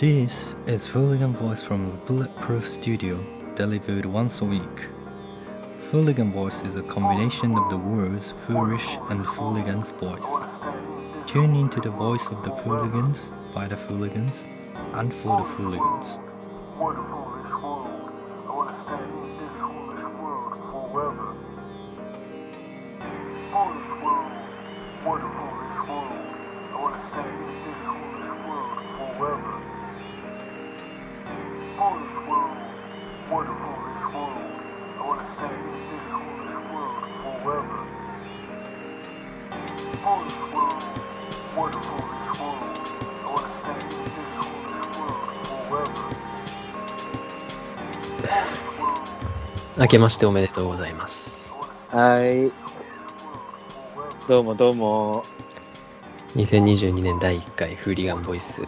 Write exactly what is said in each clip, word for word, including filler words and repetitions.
This is Fooligan Voice from Bulletproof Studio, delivered once a week. Fooligan Voice is a combination of the words foolish and fooligan's voice. Tune into the voice of the fooligans, by the fooligans, and for the fooligans. What a foolish world. I want to stay in this foolish world forever. Foolish world. What a foolish world. I want to stay in this foolish world forever. Foolish world. What a foolish world. I want to stay in this foolish world forever. Foolish world. What a foolish world. I want to stay in this foolish world forever.明けましておめでとうございます。はいどうもどうも。にせんにじゅうにねんだいいっかいフーリガンボイス。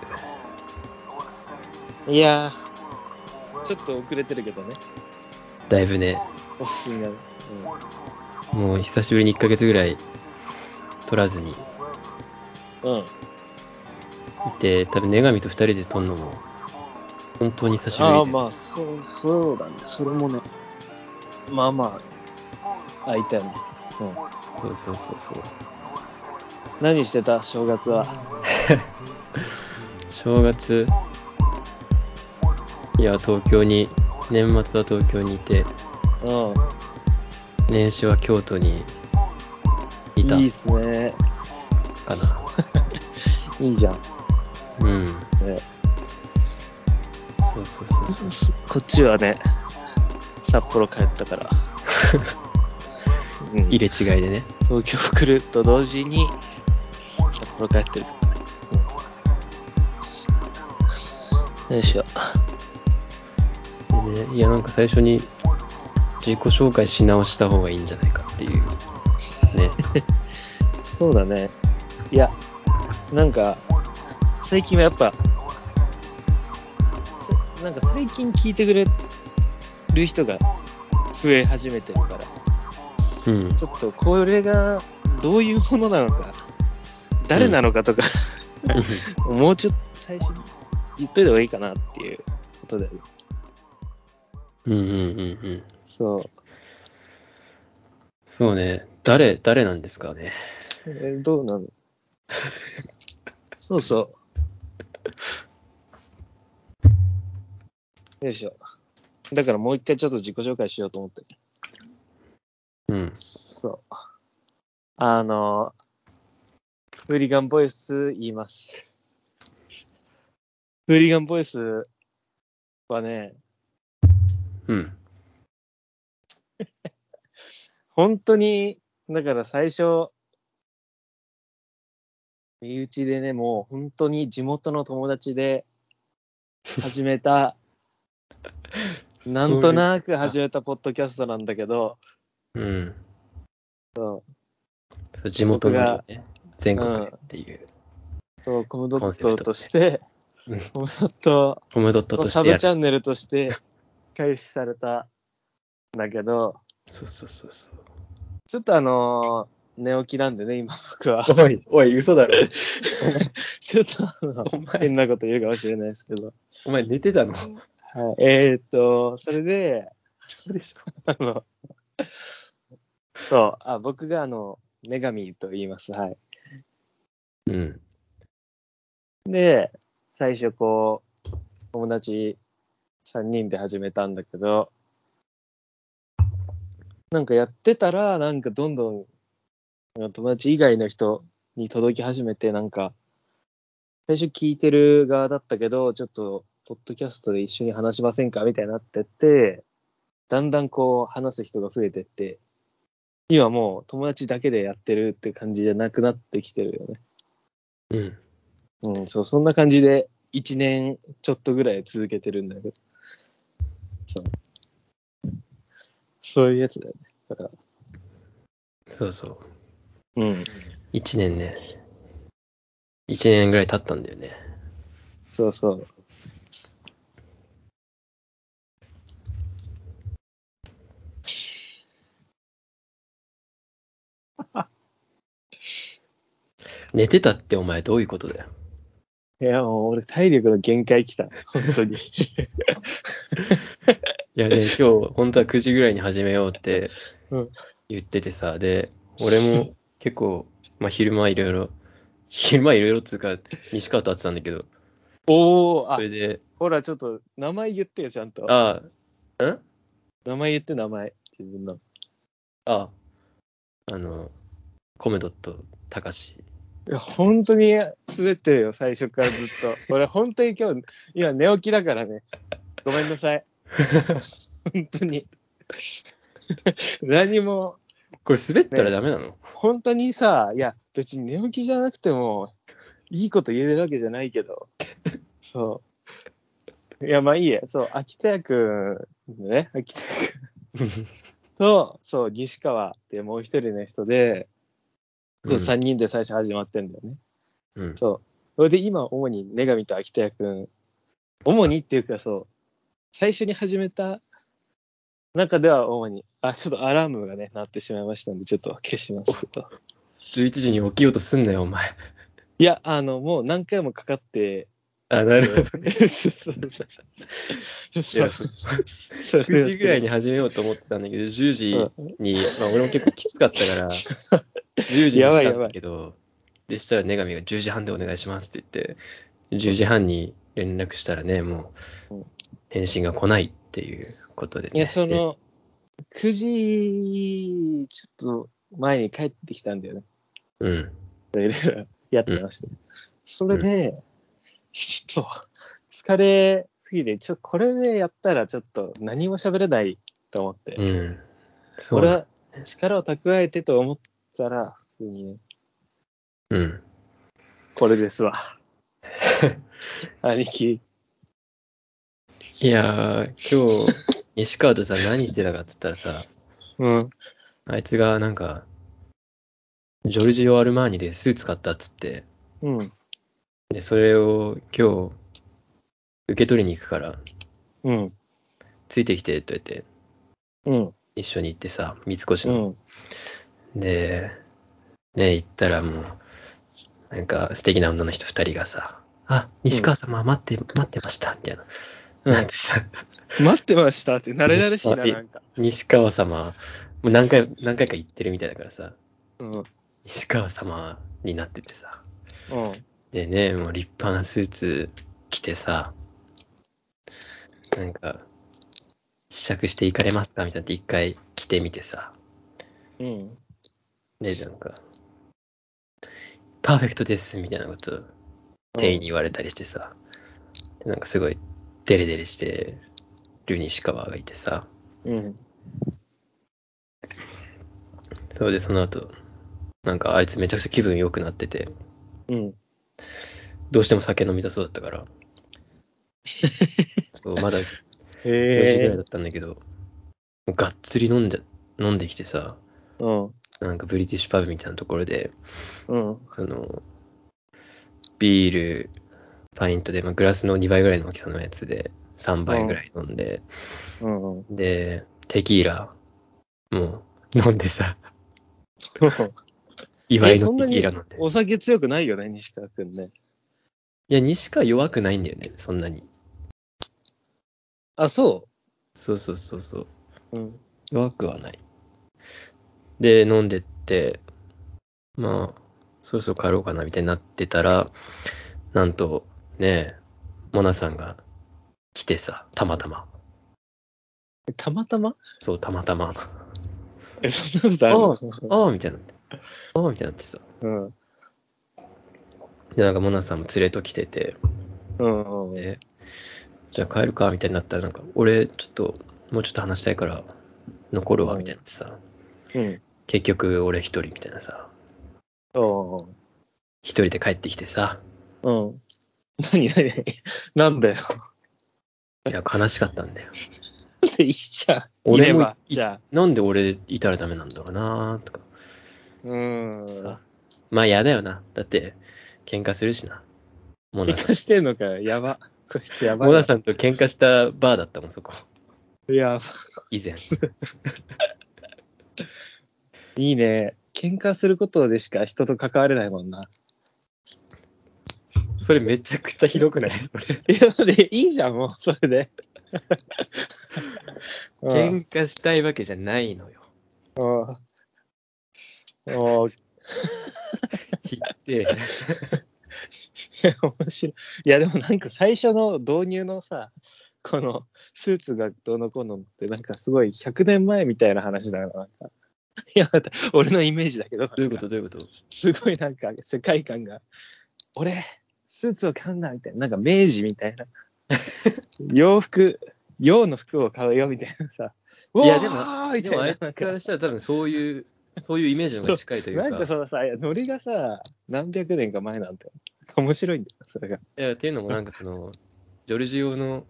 いやちょっと遅れてるけどね、だいぶねお不思議な、うん、もう久しぶりにいっかげつぐらい撮らずにうんいて、多分女神とふたりで撮るのも本当に久しぶりで、ああまあそうそうだね、それもねまあまあ空いたよね、うん、そうそうそうそう。何してた正月は？正月いや東京に、年末は東京にいて、うん、年始は京都にいた。いいっすねかな。いいじゃん。うん、ねそうそうそうそう。こっちはね札幌帰ったから、うん、入れ違いでね東京来ると同時に札幌帰ってるから、うん、よいしょ。でね、いやなんか最初に自己紹介し直した方がいいんじゃないかっていうね。そうだね。いやなんか最近はやっぱなんか最近聞いてくれる人が増え始めてるから、うん、ちょっとこれがどういうものなのか誰なのかとか、うん、もうちょっと最初に言っといた方がいいかなっていうことだよね。うんうんうんうんそうそうね。誰誰なんですかね。えどうなの。そうそうよいしょ。だからもう一回ちょっと自己紹介しようと思って。うん。そう。あの、フーリガンボイス言います。フーリガンボイスはね、うん。本当に、だから最初、身内でね、もう本当に地元の友達で始めた、なんとなく始めたポッドキャストなんだけど、うん、そう、そう地元が、ね、全国っていう、うん、そうコムドットとして、うん、コムドット、コムドットとしてサブチャンネルとして開始されたんだけど、そうそうそうそう、ちょっとあのー、寝起きなんでね今僕は、おいおい嘘だろ、ちょっとあの変なこと言うかもしれないですけど、お前寝てたの？はい、えー、っと、それで、そうでしょあの、そう、あ、僕があの、女神と言います、はい。うん。で、最初こう、友達さんにんで始めたんだけど、なんかやってたら、なんかどんどん、友達以外の人に届き始めて、なんか、最初聞いてる側だったけど、ちょっと、ポッドキャストで一緒に話しませんかみたいになってって、だんだんこう話す人が増えてって、今もう友達だけでやってるって感じじゃなくなってきてるよね。うん。うん、そう、そんな感じでいちねんちょっとぐらい続けてるんだけど。そう。そういうやつだよね。だから。そうそう。うん。いちねんね。いちねんぐらい経ったんだよね。そうそう。寝てたってお前どういうことだよ。いや、もう俺体力の限界来た。本当に。いやね、今日、本当はくじぐらいに始めようって言っててさ、で、俺も結構、まあ、昼間いろいろ、昼間いろいろっつうか、西川と会ってたんだけど。おー、あ、それでほら、ちょっと、名前言ってよ、ちゃんと。ああ、ん名前言って、名前。自分の。ああ、あの、コメドとタカシ。いや本当に滑ってるよ、最初からずっと。俺本当に今日今寝起きだからね、ごめんなさい。本当に何もこれ滑ったらダメなの、ね、本当にさ、いや別に寝起きじゃなくてもいいこと言えるわけじゃないけど、そういやまあいいや、そう秋田屋くんね、秋田屋くんとそう西川ってもう一人の人で。さんにんで最初始まってんだよね。うん、そう。それで今、主に女神と秋田屋くん、主にっていうかそう、最初に始めた中では主に、あ、ちょっとアラームがね、鳴ってしまいましたんで、ちょっと消しますけど。じゅういちじに起きようとすんなよ、お前。いや、あの、もう何回もかかって。あ、なるほど。くじぐらいに始めようと思ってたんだけど、じゅうじに、まあ俺も結構きつかったから、じゅうじにしたんだけど、でしたら女神がじゅうじはんでお願いしますって言って、じゅうじはんに連絡したらね、もう返信が来ないっていうことで、ね。いや、その、くじ、ちょっと前に帰ってきたんだよね。うん。いろいろやってました、ね、うん、それで、うん、ちょっと疲れすぎて、ちょっとこれでやったらちょっと何も喋れないと思って。うん。そう。俺は力を蓄えてと思って、たら普通にね、うん、これですわ兄貴。いやー、今日西川とさ何してたかって言ったらさ、うん、あいつがなんかジョルジオ・アルマーニでスーツ買ったっつって、うん、でそれを今日受け取りに行くから、うん、ついてきてって言って、うん、一緒に行ってさ、三越の、うん、で、ね、行ったらもう、なんか素敵な女の人二人がさ、あ、西川様、待って、うん、待ってました、みたいな。なんてさ、待ってましたって、慣れ慣れしいな、なんか。西川様、もう何回、何回か行ってるみたいだからさ、うん、西川様になっててさ、うん、でね、もう立派なスーツ着てさ、なんか、試着していかれますかみたいなって一回着てみてさ、うん。で、なんか、パーフェクトですみたいなこと、店員に言われたりしてさ、うん、なんかすごい、デレデレしてる西川がいてさ、うん。それで、その後、なんかあいつめちゃくちゃ気分良くなってて、うん。どうしても酒飲みたそうだったから、そうまだ、よじぐらいだったんだけど、もうがっつり飲んで、飲んできてさ、うん、なんかブリティッシュパブみたいなところで、うん、そのビールパイントで、まあ、グラスのにばいぐらいの大きさのやつでさんばいぐらい飲んで、うんうん、でテキーラもう飲んでさ祝いのテキーラ飲んで。お酒強くないよね西川くんね。いや西川弱くないんだよねそんなに。あ、そうそうそうそうそう、うん、弱くはない。で、飲んでって、まあ、そろそろ帰ろうかなみたいになってたら、なんとね、モナさんが来てさ、たまたま。たまたま？そう、たまたま。え、そんなことあるの？ああ、みたいな。ああ、みたいになってさ。うん。で、なんかモナさんも連れと来てて、うんうん、で、じゃあ帰るかみたいになったら、なんか、俺、ちょっと、もうちょっと話したいから、残るわ、みたいになってさ。うん。結局俺一人みたいなさ、おう、一人で帰ってきてさ、うん、何何何なんだよ。いや悲しかったんだよ。なんでいいじゃん。俺もじゃあなんで俺いたらダメなんだろうなーとか。うーん。さ、まあやだよな。だって喧嘩するしな。モナさん。喧嘩してんのかよ。やば。こいつやばい。モナさんと喧嘩したバーだったもんそこ。いや。以前。いいね。喧嘩することでしか人と関われないもんな。それめちゃくちゃひどくないですか？い, いいじゃん、もうそれで喧嘩したいわけじゃないのよ。ああ。ああ。ひっていや、面白い。いや、でもなんか最初の導入のさ、このスーツがどうのこうのって、なんかすごいひゃくねんまえみたいな話だな。なんかいや、俺のイメージだけど。どういうことどういうことすごいなんか世界観が、俺、スーツを買うんだみたいな、なんか明治みたいな。洋服、洋の服を買うよみたいなさ。いや、でも、でもあいつからしたら多分そういう、そういうイメージの方が近いというか。なんかそのさ、ノリがさ、何百年か前なんて。面白いんだよ、それが。いや、っていうのもなんかその、ジョルジ用の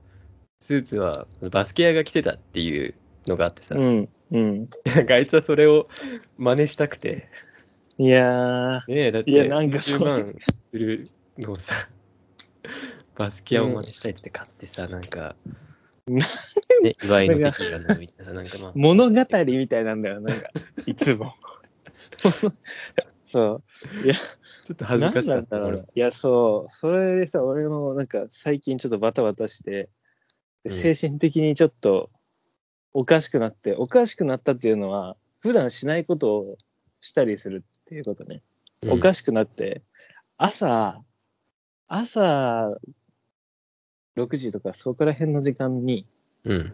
スーツはバスケ屋が着てたっていうのがあってさ。うん。うん。なんかあいつはそれを真似したくて。いやー。ねえ、だって、じゅうまんするのをさ。バスケ屋を真似したいって買ってさ、なんか、ね、祝いの敵がのみたいな、なんかまあ。物語みたいなんだよ、なんか、いつも。そう。いや、ちょっと恥ずかしかったな。いや、そう、それでさ、俺もなんか最近ちょっとバタバタして、精神的にちょっとおかしくなって、おかしくなったっていうのは、普段しないことをしたりするっていうことね。おかしくなって、朝、朝、ろくじとかそこら辺の時間に、うん、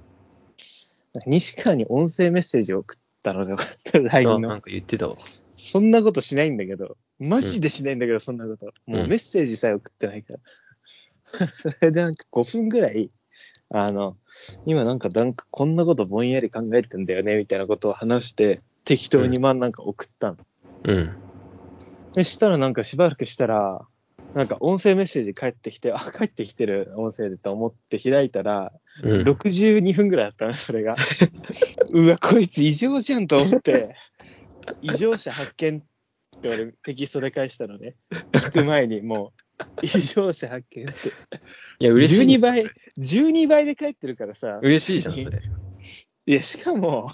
西川に音声メッセージを送ったのがよかった、ライン の。なんか言ってたわ。そんなことしないんだけど、マジでしないんだけど、そんなこと。うん、もうメッセージさえ送ってないから。うん、それでなんかごふんぐらい、あの、今なんかなんかこんなことぼんやり考えてんだよね、みたいなことを話して、適当にまんなんか送ったの。うん。そしたらなんかしばらくしたら、なんか音声メッセージ返ってきて、あ、返ってきてる音声でと思って開いたら、うん、ろくじゅうにふんぐらいだったの、それが。うわ、こいつ異常じゃんと思って、異常者発見って俺テキストで返したのね。聞く前にもう、異常者発見って。いや、嬉しい。じゅうにばい、じゅうにばいで返ってるからさ。嬉しいじゃん、それ。いや、しかも、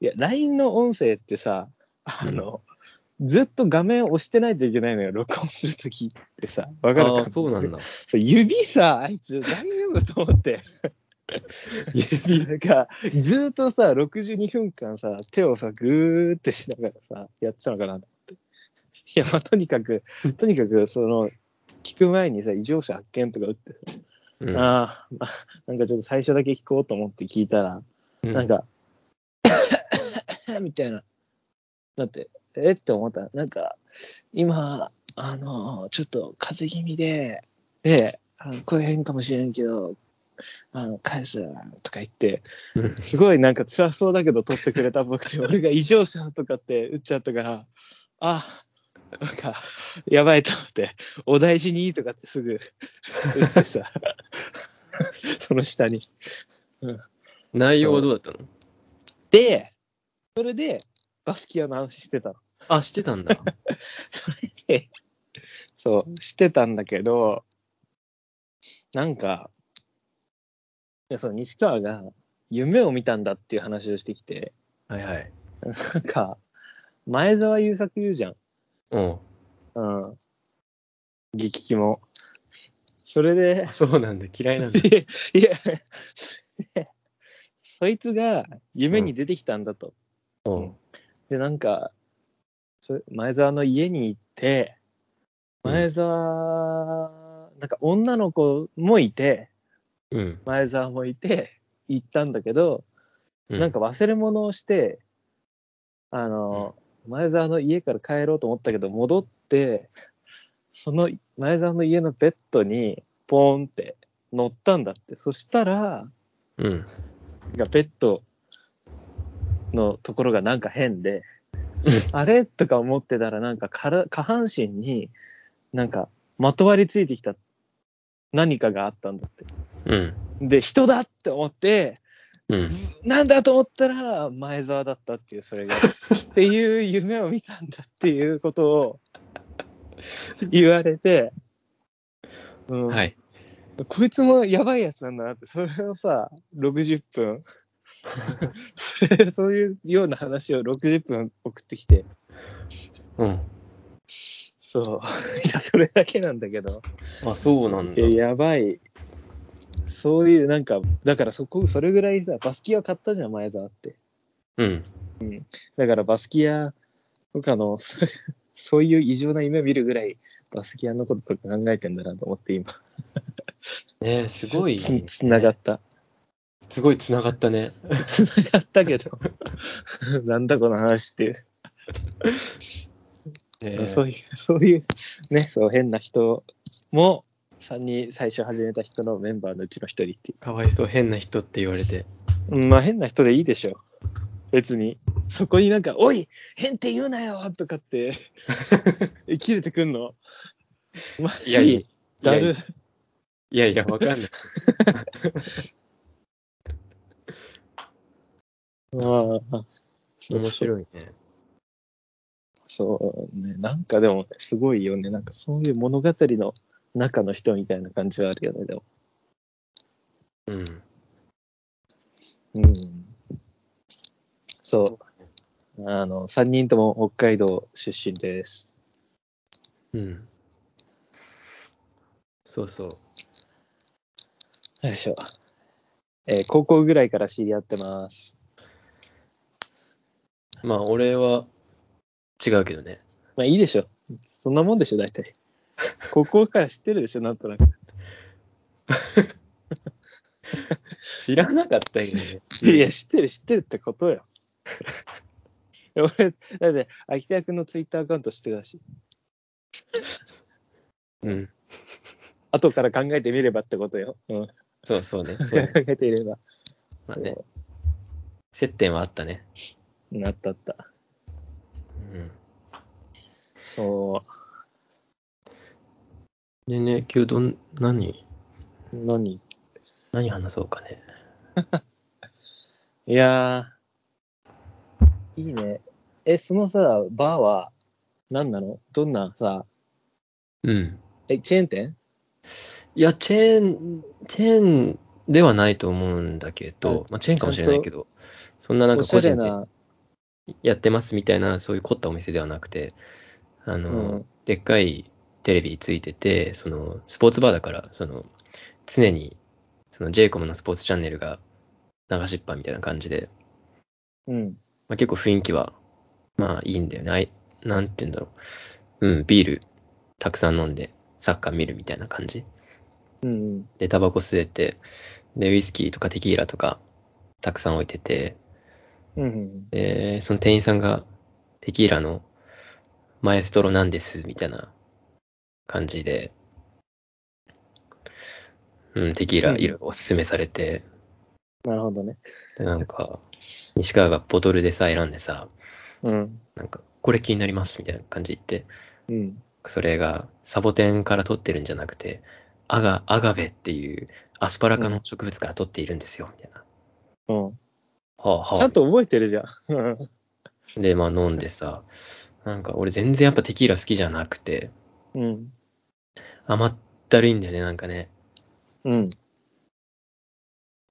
いや、ライン の音声ってさ、あの、うんずっと画面を押してないといけないのよ、録音するときってさ、わかるか？あ、そうなんだ。そう、指さ、あいつ大丈夫と思って。指なんか、ずっとさ、ろくじゅうにふんかんさ、手をさ、ぐーってしながらさ、やってたのかなと思って。いや、まあ、とにかく、とにかく、その、聞く前にさ、異常者発見とか打って、うん、ああ、なんかちょっと最初だけ聞こうと思って聞いたら、うん、なんか、みたいな、だって、えって思った。なんか、今、あの、ちょっと風邪気味で、で、あのこういう変かもしれんけど、あの返すとか言って、すごいなんか辛そうだけど取ってくれた僕で、俺が異常者とかって打っちゃったから、あ、なんか、やばいと思って、お大事にとかってすぐ打ってさ、その下に。うん、内容はどうだったの？で、それで、バスキアの話してたの。あ、してたんだ。それで、そう、してたんだけど、なんか、いや、その西川が夢を見たんだっていう話をしてきて、はいはい。なんか、前澤友作言うじゃん。うん。うん。激キモ。それで、そうなんだ、嫌いなんだ。いや、いやそいつが夢に出てきたんだと。うん。うんで、なんか、前澤の家に行って、前澤、うん、なんか女の子もいて、うん、前澤もいて、行ったんだけど、うん、なんか忘れ物をして、あの、うん、前澤の家から帰ろうと思ったけど、戻って、その前澤の家のベッドに、ポーンって乗ったんだって。そしたら、うん、なんかベッド、のところがなんか変で、あれとか思ってたらなんかから下半身になんかまとわりついてきた何かがあったんだって、うん、で人だって思って、うん、なんだと思ったら前澤だったっていうそれがっていう夢を見たんだっていうことを言われて、うんはい、こいつもやばいやつなんだなってそれをさろくじゅっぷんそれそういうような話をろくじゅっぷん送ってきて、うん、そういやそれだけなんだけど。あ、そうなんだ。 や, やばい。そういうなんかだからそこそれぐらいさ、バスキア買ったじゃん前澤って。うん、うん、だからバスキアとかのそういう異常な夢見るぐらいバスキアのこととか考えてんだなと思って今ねえすごい、ね、つ, つながったすごいつながったねつながったけどなんだこの話っていうね、そういうそういうね、そう変な人もさんにん最初始めた人のメンバーのうちのひとりっていう。かわいそう、変な人って言われて。まあ変な人でいいでしょ別に。そこになんかおい変って言うなよとかって切れてくんのマジだる。いやいやわかんないああ面白いね。そうね、なんかでもすごいよね。なんかそういう物語の中の人みたいな感じはあるよね。でもうんうんそう、あのさんにんとも北海道出身です。うんそうそうよいしょ、えー、高校ぐらいから知り合ってます。まあ俺は違うけどね。まあいいでしょ。そんなもんでしょ、大体。ここから知ってるでしょ、なんとなく。知らなかったよね。いや、知ってる、知ってるってことよ。俺、だって、秋田君のツイッターアカウント知ってたし。うん。後から考えてみればってことよ。うん。そうそうね。そうね考えていれば。まあね。接点はあったね。あったあった。うん、そう。でね、今日どん、何何何話そうかね。いやー、いいね。え、そのさ、バーは何なの？どんなさ、うん。え、チェーン店？いや、チェーン、チェーンではないと思うんだけど、まあ、チェーンかもしれないけど、そんななんか個人でやってますみたいな、そういう凝ったお店ではなくて、あの、うん、でっかいテレビついてて、そのスポーツバーだから、その常にその ジェイコム のスポーツチャンネルが流しっぱみたいな感じで、うんまあ、結構雰囲気はまあいいんだよね。あいなんて言うんだろう、うん、ビールたくさん飲んでサッカー見るみたいな感じ、うん、でタバコ吸えて、でウイスキーとかテキーラとかたくさん置いてて、うん、でその店員さんがテキーラのマエストロなんですみたいな感じで、うん、テキーラいろいろおすすめされて、うん、なるほどね。でなんか西川がボトルでさ選んでさ、うん、なんかこれ気になりますみたいな感じで言って、うん、それがサボテンから取ってるんじゃなくてアガ、アガベっていうアスパラ科の植物から取っているんですよみたいな、うんうんはあはあ、ちゃんと覚えてるじゃん。で、まあ飲んでさ、なんか俺全然やっぱテキーラ好きじゃなくて、うん、甘ったるいんだよね、なんかね。うん。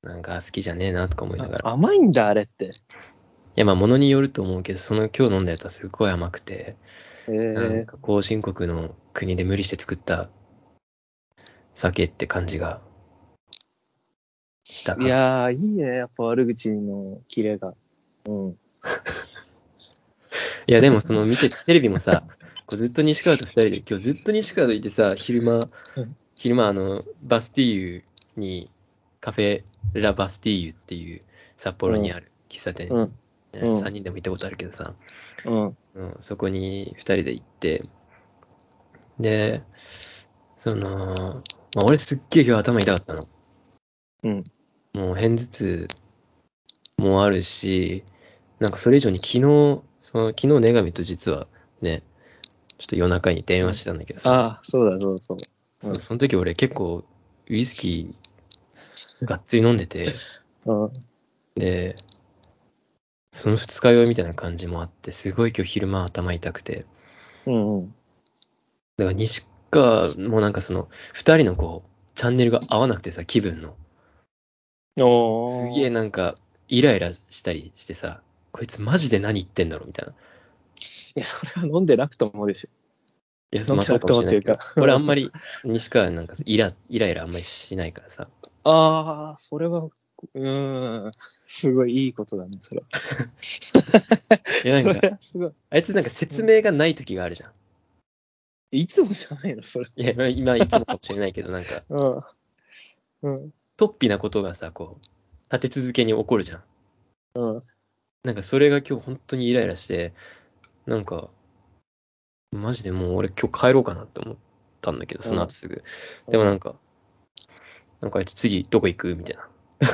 なんか好きじゃねえなとか思いながら。甘いんだ、あれって。いや、まあ物によると思うけど、その今日飲んだやつはすごい甘くて、えー、なんか後進国の国で無理して作った酒って感じが。いやーいいね、やっぱ悪口のキレが。うん。いやでもその見てテレビもさ、こうずっと西川と二人で、今日ずっと西川といてさ、昼間、うん、昼間あのバスティーユにカフェラバスティーユっていう札幌にある喫茶店、うん、さんにんでも行ったことあるけどさ、うんうん、そこに二人で行って、でその、まあ、俺すっげえ今日頭痛かったの。うん、もう偏頭痛もあるし、なんかそれ以上に昨日、その昨日女神と実はね、ちょっと夜中に電話してたんだけどさ、うん、ああそうだそうそう、うん、そ, その時俺結構ウイスキーがっつり飲んでて、うん、でその二日酔いみたいな感じもあって、すごい今日昼間頭痛くて、うんうん、だから西川もなんかその二人のこうチャンネルが合わなくてさ、気分のおすげえなんかイライラしたりしてさ、こいつマジで何言ってんだろうみたいな。いやそれは飲んでなくと思うでしょ。いや、その人とっていうか。俺あんまり、西川なんかイラ、イライラあんまりしないからさ。ああ、それは、うん、すごいいいことだね、それは。いや、なんか、あいつなんか説明がない時があるじゃん。いつもじゃないの、それ。いや、今いつもかもしれないけど、なんか、うんうん、突飛なことがさ、こう、立て続けに起こるじゃん。うん。なんかそれが今日本当にイライラして、なんか、マジでもう俺今日帰ろうかなって思ったんだけど、その後すぐ。うん、でもなんか、なんかあいつ次どこ行くみたいな。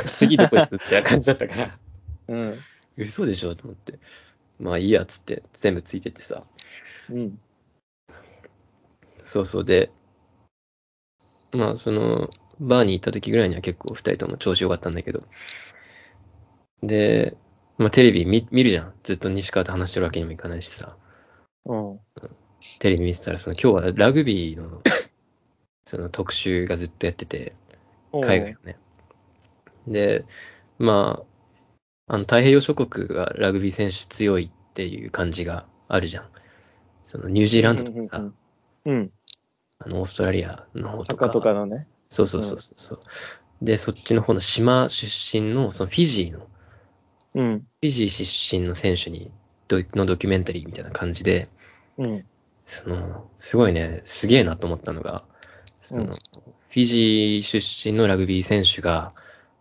次どこ行くみたいな感じだったから。うん。嘘でしょと思って。まあいいやつって全部ついててさ。うん。そうそうで、まあその、バーに行った時ぐらいには結構ふたりとも調子良かったんだけど。で、まあ、テレビ 見, 見るじゃん。ずっと西川と話してるわけにもいかないしさ。うん、テレビ見てたら、その今日はラグビー の, その特集がずっとやってて、海外のね。で、まあ、あの太平洋諸国がラグビー選手強いっていう感じがあるじゃん。そのニュージーランドとかさ、うんうんうん、あのオーストラリアの方とか。とかのね。そうそうそうそう。うん、で、そっちの方の島出身 の, そのフィジーの。うん、フィジー出身の選手にドのドキュメンタリーみたいな感じで、うん、そのすごいね、すげえなと思ったのが、その、うん、フィジー出身のラグビー選手が、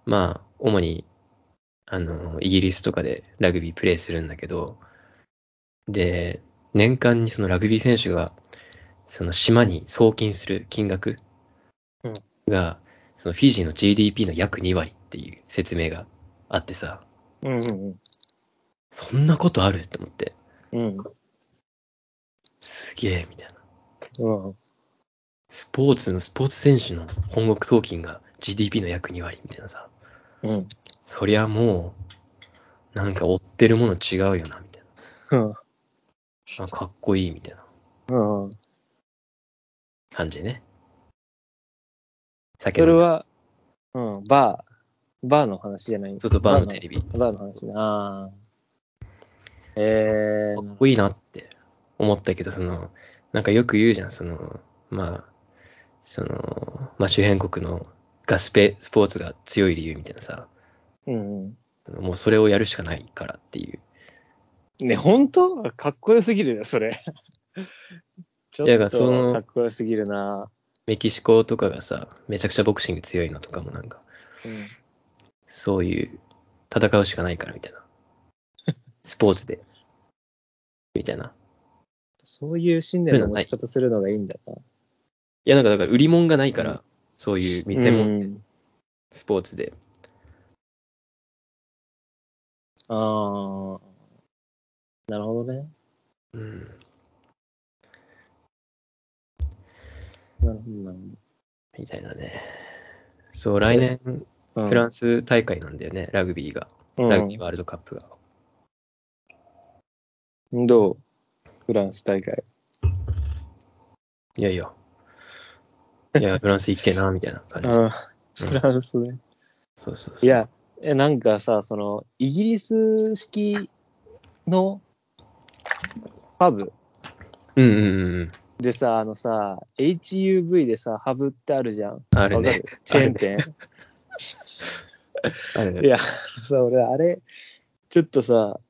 まあ、主にあのイギリスとかでラグビープレーするんだけど、で、年間にそのラグビー選手がその島に送金する金額が、うん、そのフィジーの ジーディーピー の約にわりっていう説明があってさ、うんうんうん、そんなことあるって思って、うん、すげえみたいな、うん、スポーツのスポーツ選手の本国送金が ジーディーピー の約にわりみたいなさ、うん、そりゃもうなんか追ってるもの違うよなみたいな、うん、あかっこいいみたいな、うん、感じね。酒飲んでそれは、うん、バーバーの話じゃないんですか。そうそう、バーのテレビ。バーの話ね。ああ。えー。かっこいいなって思ったけど、その、なんかよく言うじゃん、その、まあ、その、まあ、周辺国のガスペ、スポーツが強い理由みたいなさ。うんうん。もうそれをやるしかないからっていう。ね、本当？かっこよすぎるよ、それ。ちょっとかっこよすぎるな。メキシコとかがさ、めちゃくちゃボクシング強いのとかもなんか。うんそういう、戦うしかないからみたいな。スポーツで。みたいな。そういう信念の持ち方するのがいいんだな。いや、なんかだから売り物がないから、うん、そういう店も、うん、スポーツで。あー、なるほどね。うん。なるほど、なるほど。みたいなね。そう、来年。うん、フランス大会なんだよね、ラグビーが。ラグビーワールドカップが。うん、どう？フランス大会。いやいや。いや、フランス行きてえな、みたいな感じ。うん、フランスね。そうそうそう。いや、えなんかさ、その、イギリス式のパブ。うんうんうん。でさ、あのさ、エイチユーブイ でさ、ハブってあるじゃん。あるね。チェーン店。あれいやさ俺あれちょっとさ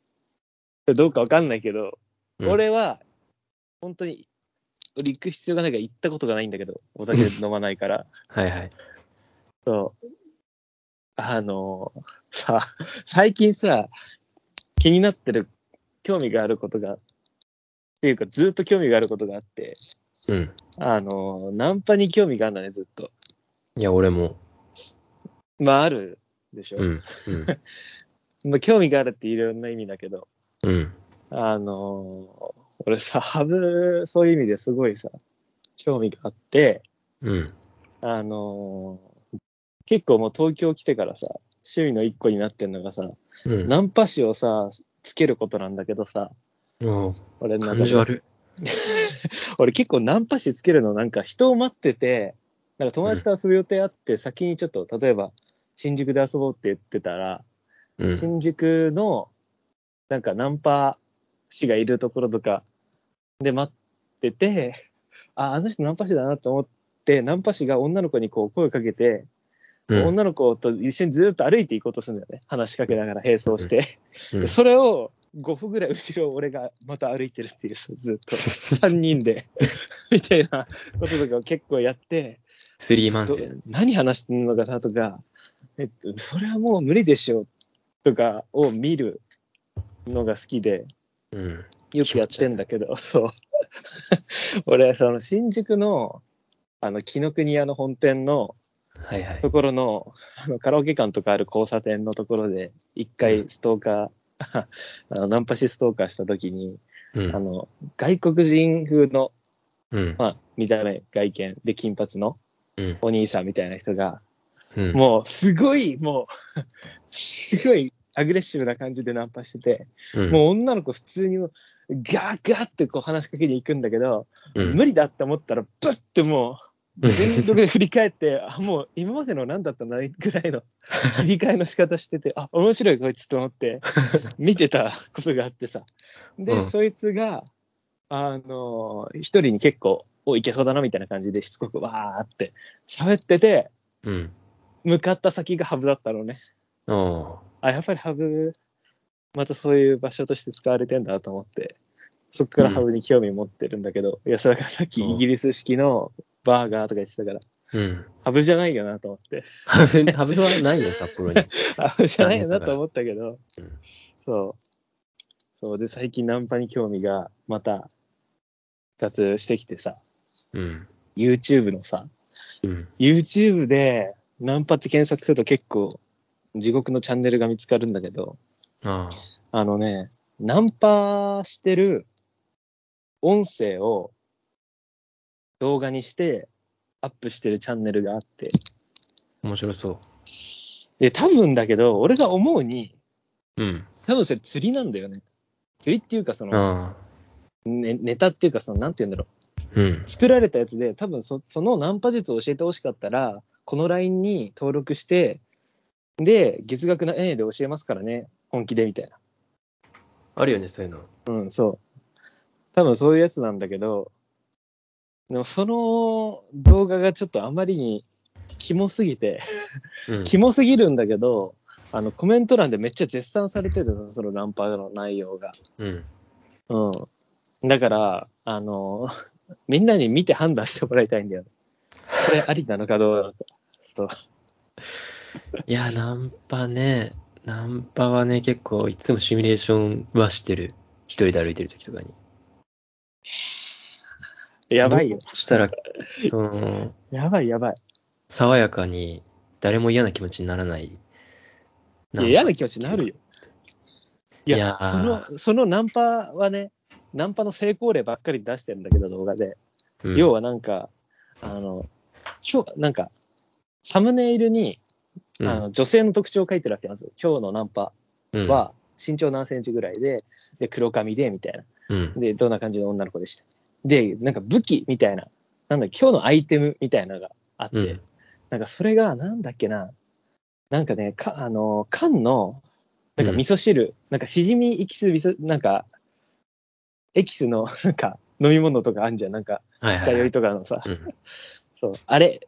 どうかわかんないけど、うん、俺は本当に俺行く必要がないから行ったことがないんだけどお酒飲まないからはいはいそうあのさ最近さ気になってる興味があることがっていうかずっと興味があることがあって、うん、あのナンパに興味があるんだねずっといや俺もまああるでしょ、うんうん、まあ興味があるっていろんな意味だけど、うん、あの俺さハブそういう意味ですごいさ興味があって、うん、あの結構もう東京来てからさ趣味の一個になってんのがさ、うん、ナンパ師をさつけることなんだけどさ、うん、俺なんか感じ悪い俺結構ナンパ師つけるのなんか人を待っててなんか友達と遊ぶ予定あって、うん、先にちょっと例えば新宿で遊ぼうって言ってたら、うん、新宿のなんかナンパ師がいるところとかで待っててあ、あの人ナンパ師だなと思って、ナンパ師が女の子にこう声をかけて、うん、女の子と一緒にずっと歩いていこうとするんだよね。話しかけながら並走して。うんうん、それをごふんぐらい後ろを俺がまた歩いてるっていう、ずっとさんにんでみたいなこととかを結構やって、スリーマンスで何話してるのかなとか、えっと、それはもう無理でしょとかを見るのが好きで、うん、よくやってんだけど、そう俺その新宿のあの紀ノ国屋の本店のところの、はいはい、あのカラオケ館とかある交差点のところで一回ストーカー、うんあのナンパしストーカーした時に、うん、あの外国人風の、うんまあ、見た目外見で金髪のお兄さんみたいな人が、うん、もうすごいもうすごいアグレッシブな感じでナンパしてて、うん、もう女の子普通にもガーガーってこう話しかけに行くんだけど、うん、無理だって思ったらブッてもう全力で振り返ってあもう今までの何だったんだぐらいの振り返りの仕方しててあ面白いこいつと思って見てたことがあってさで、うん、そいつがあの一人に結構おいけそうだなみたいな感じでしつこくわーって喋ってて、うん、向かった先がハブだったのね。ああやっぱりハブまたそういう場所として使われてんだと思ってそっからハブに興味持ってるんだけど、うん、いやそれがさっきイギリス式のバーガーとか言ってたから、うん、ハブじゃないよなと思ってハブはないよ札幌にハブじゃないよなと思ったけど、うん、そうそうで最近ナンパに興味がまた復活してきてさ、うん、YouTube のさ、うん、YouTube でナンパって検索すると結構地獄のチャンネルが見つかるんだけど あ, あ, あのねナンパしてる音声を動画にしてアップしてるチャンネルがあって面白そうで多分だけど俺が思うに、うん、多分それ釣りなんだよね。釣りっていうかその、ね、ネタっていうかそのなんて言うんだろう、うん、作られたやつで多分 そ, そのナンパ術を教えてほしかったらこの ライン に登録してで月額な A で教えますからね本気でみたいなあるよねそういうのうんそう多分そういうやつなんだけどでもその動画がちょっとあまりにキモすぎてキモすぎるんだけど、うん、あのコメント欄でめっちゃ絶賛されてるそのナンパの内容が、うんうん、だからあのみんなに見て判断してもらいたいんだよねこれありなのかどうなのかそういやナンパねナンパはね結構いつもシミュレーションはしてる一人で歩いてる時とかにやばいよ。そしたら、その、やばいやばい。爽やかに、誰も嫌な気持ちにならない。いや、嫌な気持ちになるよ。いや、いやその、そのナンパはね、ナンパの成功例ばっかり出してるんだけど、動画で。うん、要はなんか、あの、今日、なんか、サムネイルに、あの、うん、女性の特徴を書いてるわけなんですよ。今日のナンパは、身長何センチぐらいで、で、黒髪で、みたいな。うん、で、どんな感じの女の子でした。で、なんか武器みたいな、なんだっけ、今日のアイテムみたいなのがあって、うん、なんかそれが、なんだっけな、なんかね、かあの缶の、なんか味噌汁、うん、なんかしじみエキス味噌、なんか、エキスの、なんか飲み物とかあんじゃん、なんか、二日酔いとかのさ、はいはいはい、そう、あれ、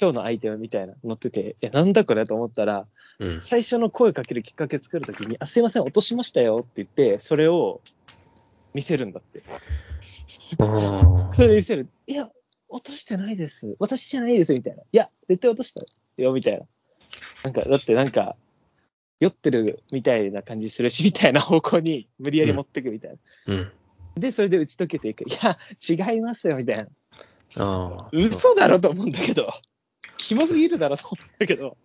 今日のアイテムみたいなの載ってて、え、なんだこれと思ったら、うん、最初の声かけるきっかけ作るときに、あ、すいません、落としましたよって言って、それを見せるんだって。それで見せる。いや、落としてないです。私じゃないです。みたいな。いや、絶対落としたよ。みたいな。なんか、だってなんか、酔ってるみたいな感じするし、みたいな方向に無理やり持ってくみたいな。うん、で、それで打ち解けていく。いや、違いますよ。みたいな。ああ。嘘だろと思うんだけど。キモすぎるだろと思うんだけど。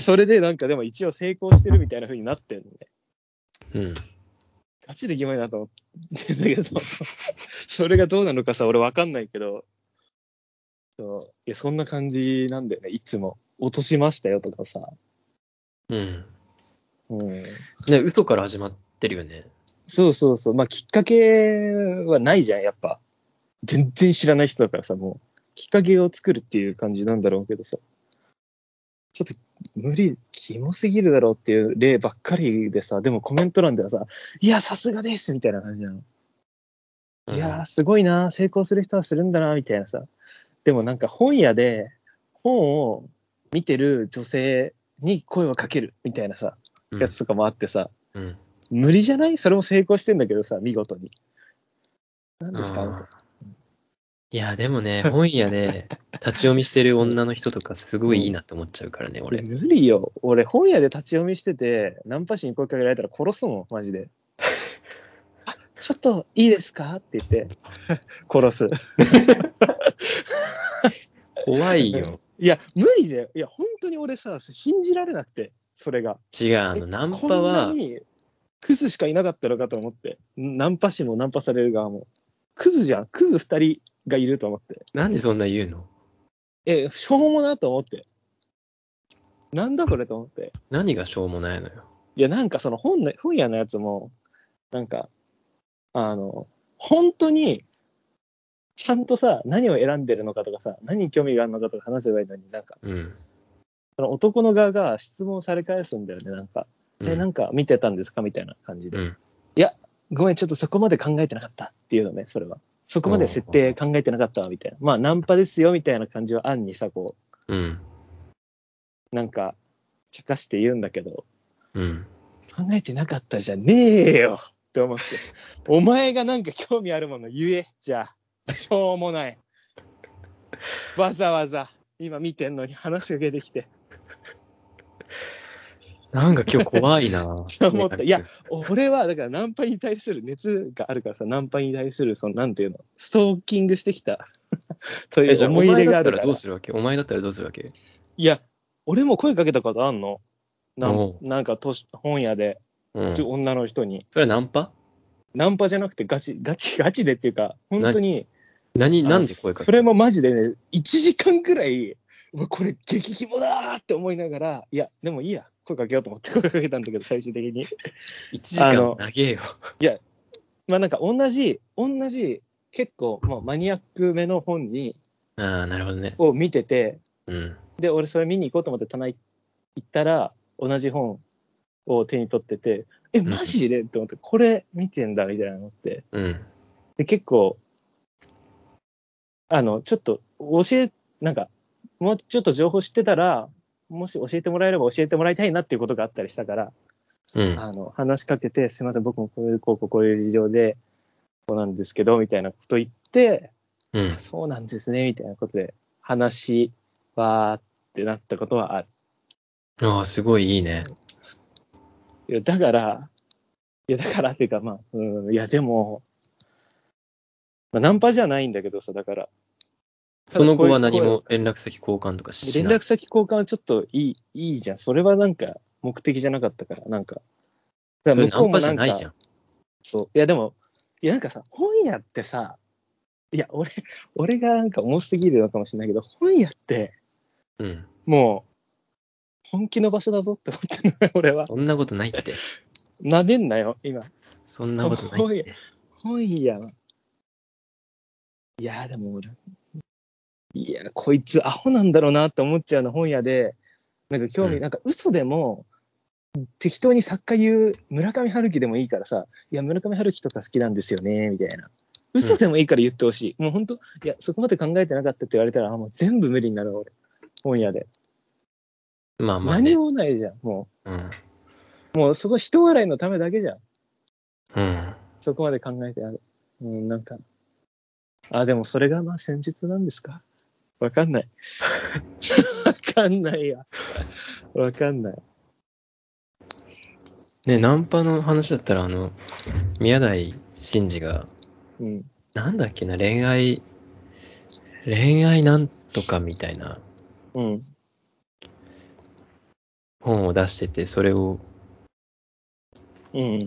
それでなんか、でも一応成功してるみたいな風になってるんで。うん。ガチでキモいなと思ってんだけどそれがどうなのかさ俺分かんないけど そ, ういやそんな感じなんだよねいつも落としましたよとかさうんうんね嘘から始まってるよねそうそうそうまあきっかけはないじゃんやっぱ全然知らない人だからさもうきっかけを作るっていう感じなんだろうけどさちょっと無理キモすぎるだろうっていう例ばっかりでさでもコメント欄ではさいやさすがですみたいな感じなのいやーすごいな、成功する人はするんだなみたいなさ。でもなんか本屋で本を見てる女性に声をかけるみたいなさ、うん、やつとかもあってさ、うん、無理じゃない？それも成功してんだけどさ、見事に。何ですか？いやでもね、本屋で立ち読みしてる女の人とかすごいいいなって思っちゃうからね、俺。無理よ。俺本屋で立ち読みしててナンパ師に声かけられたら殺すもん、マジで。あ、ちょっといいですかって言って殺す。怖いよ。いや無理だよ。いや本当に俺さ、信じられなくて、それが。違う、あのナンパはこんなにクズしかいなかったのかと思って、ナンパ師もナンパされる側もクズじゃん、クズふたりがいると思って。なんでそんな言うの？え、しょうもなと思って、なんだこれと思って。何がしょうもないのよ。いやなんかその本の本屋のやつもなんかあの本当にちゃんとさ、何を選んでるのかとかさ、何に興味があるのかとか話せばいいのに、なんか、うん、その男の側が質問され返すんだよね、なんか、うん、え、なんか見てたんですかみたいな感じで、うん、いやごめんちょっとそこまで考えてなかったっていうのね。それはそこまで設定考えてなかったわみたいな、まあナンパですよみたいな感じは暗にさ、こう、うん、なんか茶化して言うんだけど、うん、考えてなかったじゃねえよって思ってお前がなんか興味あるもの言え、じゃあしょうもない、わざわざ今見てんのに話しかけてきて、なんか今日怖いなぁ思った。いや俺はだからナンパに対する熱があるからさ、ナンパに対するそのなんていうの、ストーキングしてきたという思い入れがあるから。お前だったらどうするわけ？お前だったらどうするわけ？いや俺も声かけたことあんの な, なんか本屋で、うん、女の人に。それはナンパ？ナンパじゃなくてガチガチガチでっていうか、本当に何なんで声かけた？それもマジでね、いちじかんくらいこれ激キモだーって思いながら、いやでもいいや声かけようと思って声かけたんだけど、最終的にいちじかん長えよ。いやまあなんか同じ同じ結構、まあ、マニアックめの本に、ああなるほどね、を見てて、うん、で俺それ見に行こうと思って棚行ったら同じ本を手に取ってて、えマジで、うん、って思って、これ見てんだみたいなのって、うん、で結構あのちょっと教えなんかもうちょっと情報知ってたら、もし教えてもらえれば教えてもらいたいなっていうことがあったりしたから、うん、あの話しかけて、すいません僕もこういうこうこういう事情でこうなんですけどみたいなこと言って、うん、そうなんですねみたいなことで話わーってなったことはある。ああすごいいいね。いやだからいやだからっていうか、まあ、うん、いやでも、まあ、ナンパじゃないんだけどさ、だからその後は何も連絡先交換とかしない。連絡先交換はちょっといい、いいじゃん。それはなんか目的じゃなかったから、なんか。だから向こうもなんか、それナンパじゃないじゃん。そう。いやでも、いやなんかさ、本屋ってさ、いや俺、俺がなんか重すぎるのかもしれないけど、本屋って、うん、もう、本気の場所だぞって思ってるのよ、俺は。そんなことないって。なめんなよ、今。そんなことないって。本屋。本屋。いや、でも俺。いやこいつアホなんだろうなって思っちゃうの本屋で、なんか興味、うん、なんか嘘でも適当に作家言う村上春樹でもいいからさ、いや村上春樹とか好きなんですよねみたいな、嘘でもいいから言ってほしい、うん、もう本当、いやそこまで考えてなかったって言われたら、もう全部無理になる俺本屋で。まあまあ、ね、何もないじゃんもう、うん、もうそこ人笑いのためだけじゃん、うん、そこまで考えてある、うん、なんかあでもそれがまあ戦術なんですか、わかんないわかんないやわかんないね。ナンパの話だったら、あの宮台真司が、うん、なんだっけな、恋愛恋愛なんとかみたいな、うん、本を出してて、それを、うん、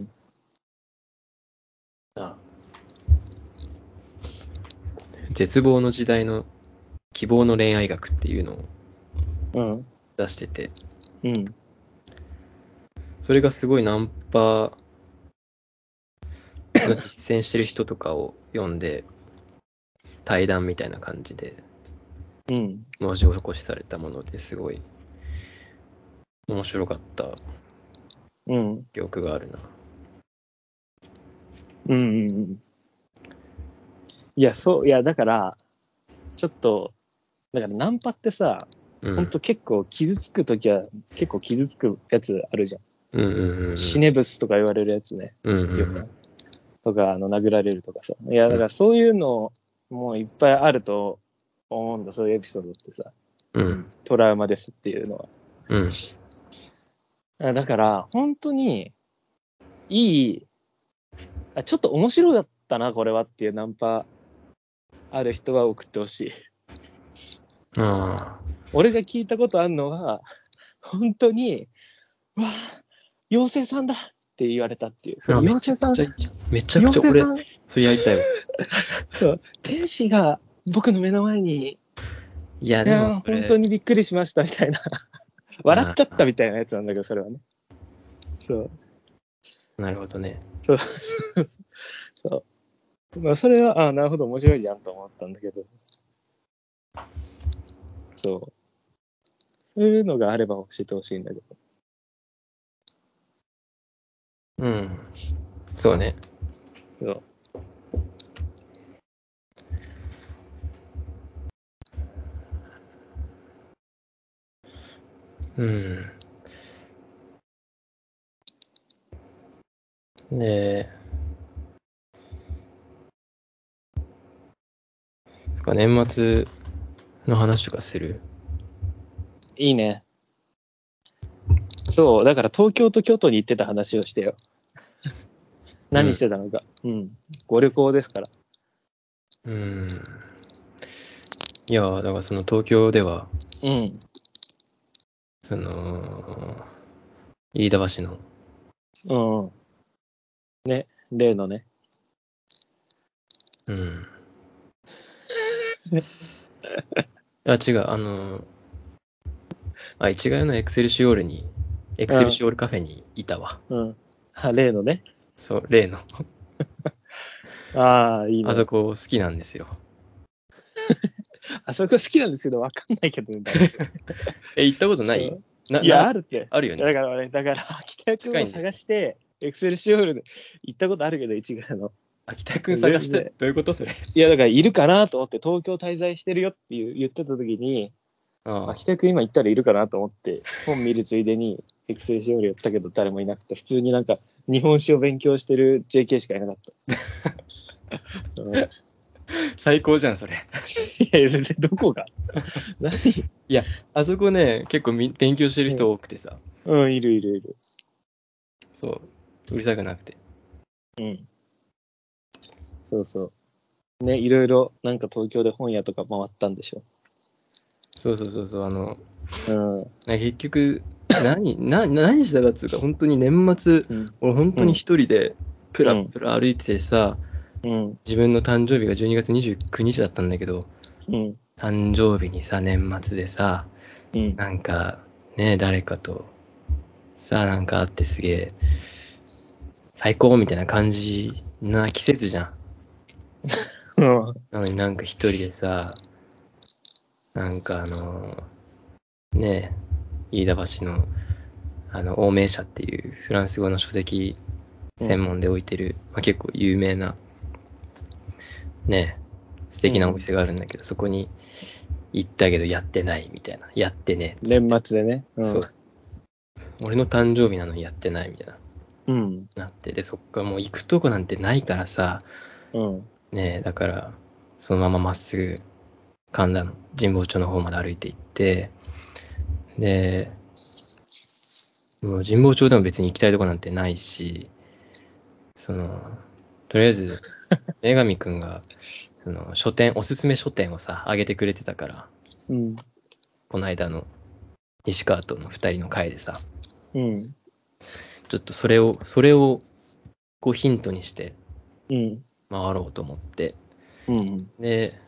あ絶望の時代の希望の恋愛学っていうのを出してて、うんうん、それがすごいナンパの実践してる人とかを読んで対談みたいな感じで文字起こしされたもので、すごい面白かった記憶があるな。うんうんうん、いや、そう、いや、だから、ちょっと、だからナンパってさ、うん、ほんと結構傷つくときは、結構傷つくやつあるじゃん。うんうんうん、死ねぶすとか言われるやつね。うんうんうん、とか、あの、殴られるとかさ。いや、だからそういうのもいっぱいあると思うんだ、そういうエピソードってさ。うん、トラウマですっていうのは。うん、だから、本当に、いい、あ、ちょっと面白かったな、これはっていうナンパある人は送ってほしい。あ俺が聞いたことあるのは、本当に、うわ妖精さんだって言われたっていう。それ妖精さんめちゃくちゃ俺、それやりたいわ。天使が僕の目の前に、いや、でもいや本当にびっくりしましたみたいな。笑っちゃったみたいなやつなんだけど、それはね。そう。なるほどね。そう。そうまあ、それは、ああ、なるほど、面白いじゃんと思ったんだけど。そう。そういうのがあれば教えてほしいんだけど。うん。そうね。そう。うん。ねえ。か年末の話とかする？いいね。そう、だから東京と京都に行ってた話をしてよ。何してたのか。うん。うん、ご旅行ですから。うん。いや、だからその東京では。うん。その飯田橋の、うん、ね、例のね、うん、あ、違う、あの、あ、一概のエクセルシオールに、エクセルシオールカフェにいたわ、うんうん、あ、例のね、そう、例のああ、いいね、あそこ好きなんですよ。あそこ好きなんですけど、わかんないけどね。え、行ったことない？ないや、あるって。あるよね。だから俺、だから、秋田くんを探して、エクセルシオールで行ったことあるけど、一概の。秋田くん探して、どういうことそれ？いや、だから、いるかなと思って、東京滞在してるよって言ってたときに、ああ秋田くん今行ったらいるかなと思って、本見るついでに、エクセルシオールやったけど、誰もいなくて、普通になんか、日本史を勉強してる ジェーケー しかいなかった。うん最高じゃんそれ。いや全然どこが何いやあそこね結構勉強してる人多くてさ、うん、うん、いるいるいる、そううるさくなくて、うんそうそうね、いろいろなんか東京で本屋とか回ったんでしょ。そうそうそうそう、あの、うん、結局何な何したかっつうか本当に年末、うん、俺本当に一人でプラプラ歩いててさ、うんうん、自分の誕生日がじゅうにがつにじゅうくにちだったんだけど、うん、誕生日にさ年末でさ、うん、なんかね誰かとさなんか会ってすげえ最高みたいな感じな季節じゃん。なのになんか一人でさなんかあのー、ね飯田橋のあの欧米社っていうフランス語の書籍専門で置いてる、うんまあ、結構有名なねえ素敵なお店があるんだけど、うん、そこに行ったけどやってないみたいな、やってね年末でね、うん、そう俺の誕生日なのにやってないみたいな、うん、なってでそっからもう行くとこなんてないからさ、うん、ねえだからそのまままっすぐ神田の神保町の方まで歩いて行ってでもう神保町でも別に行きたいとこなんてないしそのとりあえず女神くんがその書店おすすめ書店をさあげてくれてたから、うん、この間の西川とのふたりの会でさ、うん、ちょっとそれをそれをこうヒントにして回ろうと思って、うん、で、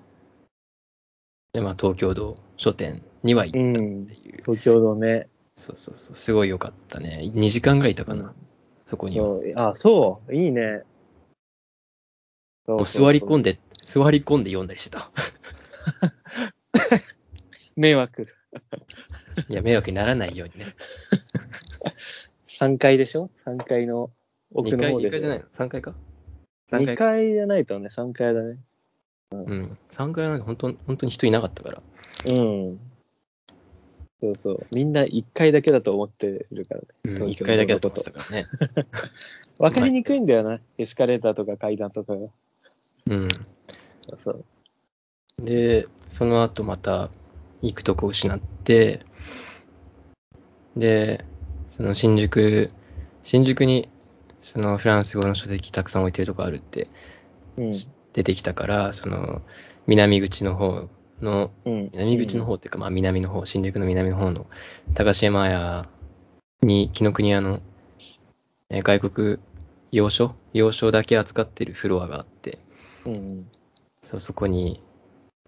でまあ東京堂書店には行ったっていう、うん、東京堂ねそうそうそうすごい良かったねにじかんぐらいいたかな、うん、そこにはあそういいねそうそうそう座り込んで、座り込んで読んだりしてた。迷惑。いや、迷惑にならないようにね。さんがいでしょ ?さん 階の奥の方で。にかい、にかいじゃないの ?さん 階か？ さん 階。にかいじゃないとね、さんがいだね。うん、さんがいなんか本当、本当に人いなかったから。うん。そうそう。みんないっかいだけだと思ってるからね。うん、いっかいだけだと思ってたからね。わかりにくいんだよな。エスカレーターとか階段とかが。うん。そう。で、その後また行くとこ失って、で、その新宿、新宿にそのフランス語の書籍たくさん置いてるとこあるって。うん。出てきたから、その南口の方の、うん、南口の方っていうか、うん、まあ南の方、新宿の南の方の高島屋に紀ノ国屋の、えー、外国洋書洋書だけ扱ってるフロアがあって、うん、そうそこに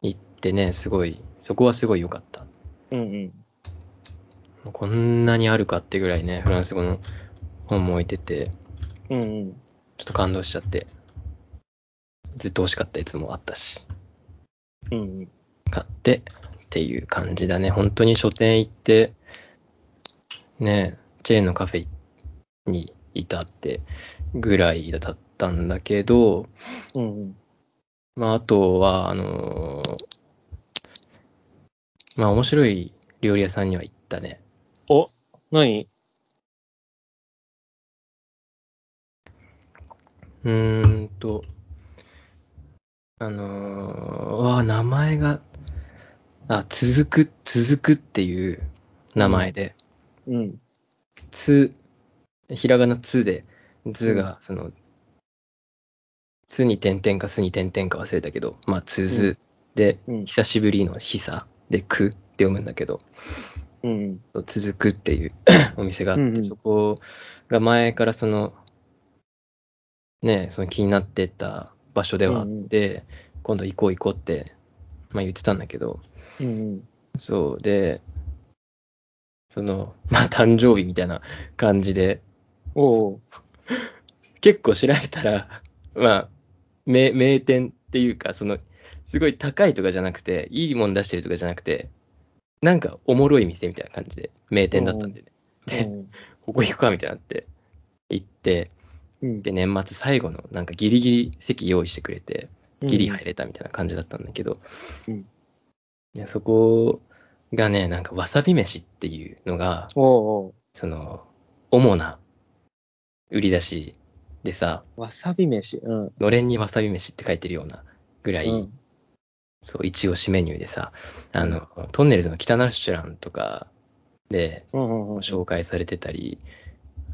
行ってね、すごいそこはすごい良かった、うんうん、もうこんなにあるかってぐらいね、フランス語の本も置いてて、うんうん、ちょっと感動しちゃって。ずっと欲しかったやつもあったし、うん、買ってっていう感じだね。本当に書店行ってね、チェーンのカフェにいたってぐらいだったんだけど、うん、まああとはあのー、まあ面白い料理屋さんには行ったね。お、何？うーんと。あのー、わ名前が、あ、続く、続くっていう名前で、うん。つ、ひらがなつで、ずが、その、つに点々かすに点々か忘れたけど、まあ、つづで、うん、久しぶりのひさで、くって読むんだけど、うん、続くっていうお店があって、うんうん、そこが前からその、ね、その気になってた、場所ではあって、うんうん、今度行こう行こうって、まあ、言ってたんだけど、うんうん、そうでそのまあ誕生日みたいな感じでお結構調べたらまあ 名, 名店っていうかそのすごい高いとかじゃなくていいもん出してるとかじゃなくてなんかおもろい店みたいな感じで名店だったんで、ね、でここ行くかみたいになって行って。で年末最後のなんかギリギリ席用意してくれてギリ入れたみたいな感じだったんだけど、うん、いやそこがねなんかわさび飯っていうのがおうおうその主な売り出しでさわさび飯、うん、のれんにわさび飯って書いてるようなぐらい、うん、そう一押しメニューでさあのトンネルズの北ナシュランとかで紹介されてたり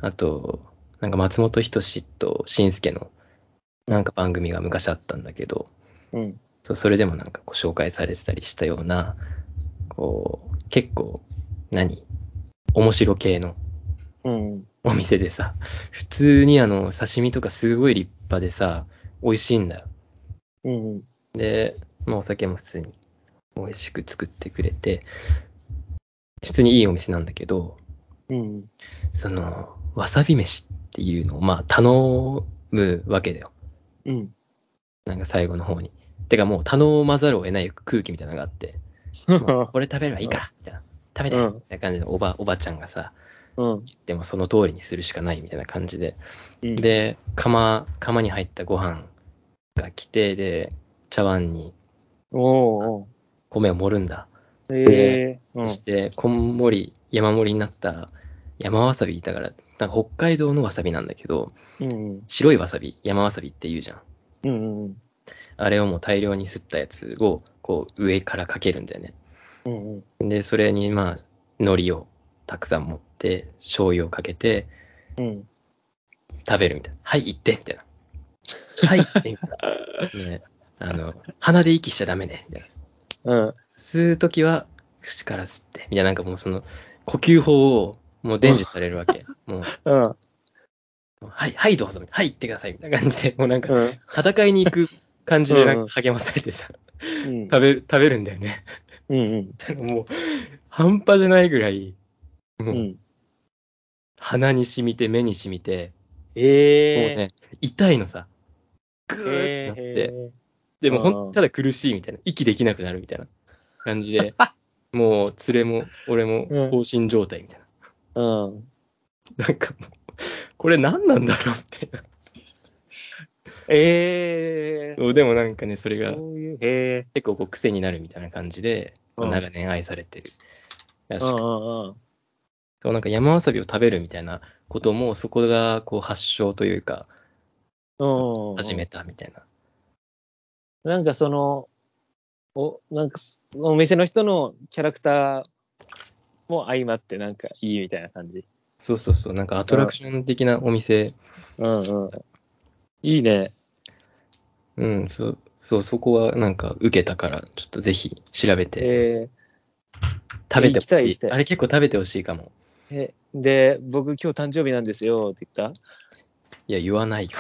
あとなんか松本人志と新助のなんか番組が昔あったんだけど、うん、そうそれでもなんかこう紹介されてたりしたようなこう結構何面白系のお店でさ、うん、普通にあの刺身とかすごい立派でさ美味しいんだよ、うん、で、まあ、お酒も普通に美味しく作ってくれて普通にいいお店なんだけど、うん、そのわさび飯っていうのをまあ頼むわけだよ。うん。なんか最後の方に。てかもう頼まざるを得ない空気みたいなのがあって、これ食べればいいからみたいな、食べてみたいな感じのおばおばちゃんがさ、うん、言ってもその通りにするしかないみたいな感じで、うん、で釜釜に入ったご飯が来てで茶碗にお米を盛るんだ。へえ。そしてこんもり山盛りになった山わさびいたから。なんか北海道のわさびなんだけど、うんうん、白いわさび山わさびって言うじゃん、うんうん、あれをもう大量にすったやつをこう上からかけるんだよね、うんうん、でそれにまあ海苔をたくさん持って醤油をかけて、うん、食べるみたいなはい行ってみたいなはい行ってみたいな、ね、あの鼻で息しちゃダメねみたいな、うん、吸うときは口から吸ってみたいななんかもうその呼吸法をもう伝授されるわけ。もう、うん、はい、はい、どうぞ、はい、行ってください、みたいな感じで、もうなんか、うん、戦いに行く感じでなんか励まされてさ、うん、食べる、食べるんだよね。うんうん、もう、半端じゃないぐらい、もう、うん、鼻に染みて、目に染みて、えー、もうね、痛いのさ、ぐーってなって、えー、でもほんとただ苦しいみたいな、息できなくなるみたいな感じで、もう、連れも、俺も、放心状態みたいな。うんうん、なんかもうこれ何なんだろうってええー、でもなんかねそれが結構こう癖になるみたいな感じで、うん、長年愛されてるらしく、うんうんうん、そうなんか山わさびを食べるみたいなこともそこがこう発祥というか、うん、始めたみたいな、うん、なんかその お, なんかお店の人のキャラクターも相まってなんかいいみたいな感じ。そうそうそう、なんかアトラクション的なお店、うんうん、いいね。うん、そう、そう、そこはなんか受けたから、ちょっとぜひ調べて、えー、食べてほしい。あれ結構食べてほしいかも。え、で、僕今日誕生日なんですよって言った？いや、言わないよ。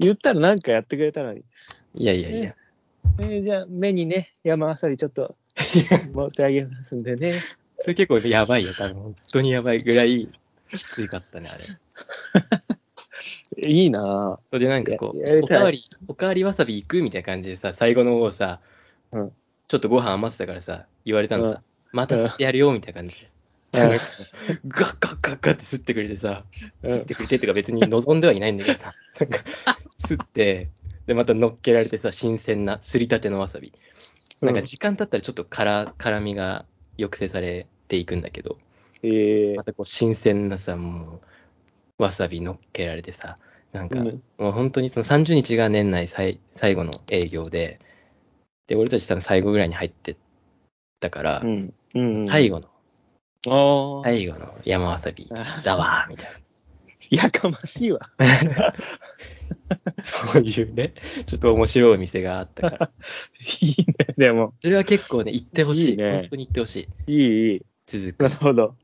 言ったらなんかやってくれたのに。いやいやいや。えー、じゃあ、目にね、山あさりちょっと持ってあげますんでね。それ結構やばいよ、多分本当にやばいぐらいきつかったね、あれ。いいなぁ。それでなんかこう、おかわり、おかわりわさび行くみたいな感じでさ、最後の方さ、うん、ちょっとご飯余ってたからさ、言われたのさ、うん、また吸ってやるよみたいな感じで。うん、ガッガッガッガッって吸ってくれてさ、うん、吸ってくれてとか別に望んではいないんだけどさ、なんか吸って、でまた乗っけられてさ、新鮮な、すりたてのわさび。なんか時間経ったらちょっと辛、辛みが抑制されていくんだけど、えー、またこう新鮮なさもうわさび乗っけられてさ、なんか、うん、もう本当にそのさんじゅうにちが年内最後の営業で、で俺たち多分最後ぐらいに入ってったから、うんうんうん、最後の最後の山わさびだわみたいな。やかましいわ。そういうね、ちょっと面白いお店があったから。いいね、でも。それは結構ね、行ってほしい。いいね、本当に行ってほしい。いい、いい。続く。なるほど。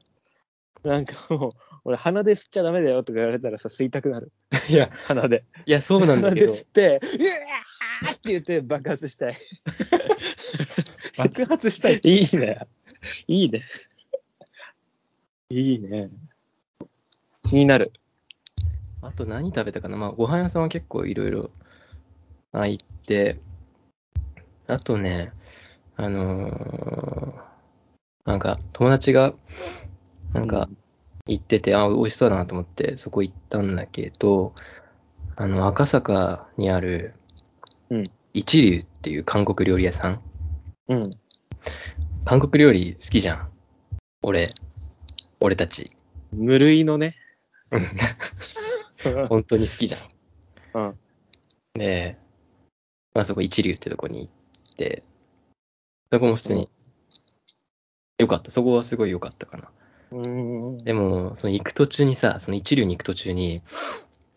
なんかもう、俺、鼻で吸っちゃダメだよとか言われたらさ、吸いたくなる。いや、鼻で。いや、そうなんだけど。鼻で吸って、うわーって言って爆発したい。爆発したい。いいね。いいね。いいね。気になる。あと何食べたかな、まあ、ご飯屋さんは結構いろいろ行って、あとね、あのー、なんか友達がなんか行ってて、うん、あ、美味しそうだなと思ってそこ行ったんだけど、あの赤坂にある一流っていう韓国料理屋さん、うん、韓国料理好きじゃん、俺、俺たち。無類のね。本当に好きじゃん。うん。で、まあそこ一流ってとこに行って、そこも普通に良かった。そこはすごい良かったかな。うん。でも、その行く途中にさ、その一流に行く途中に、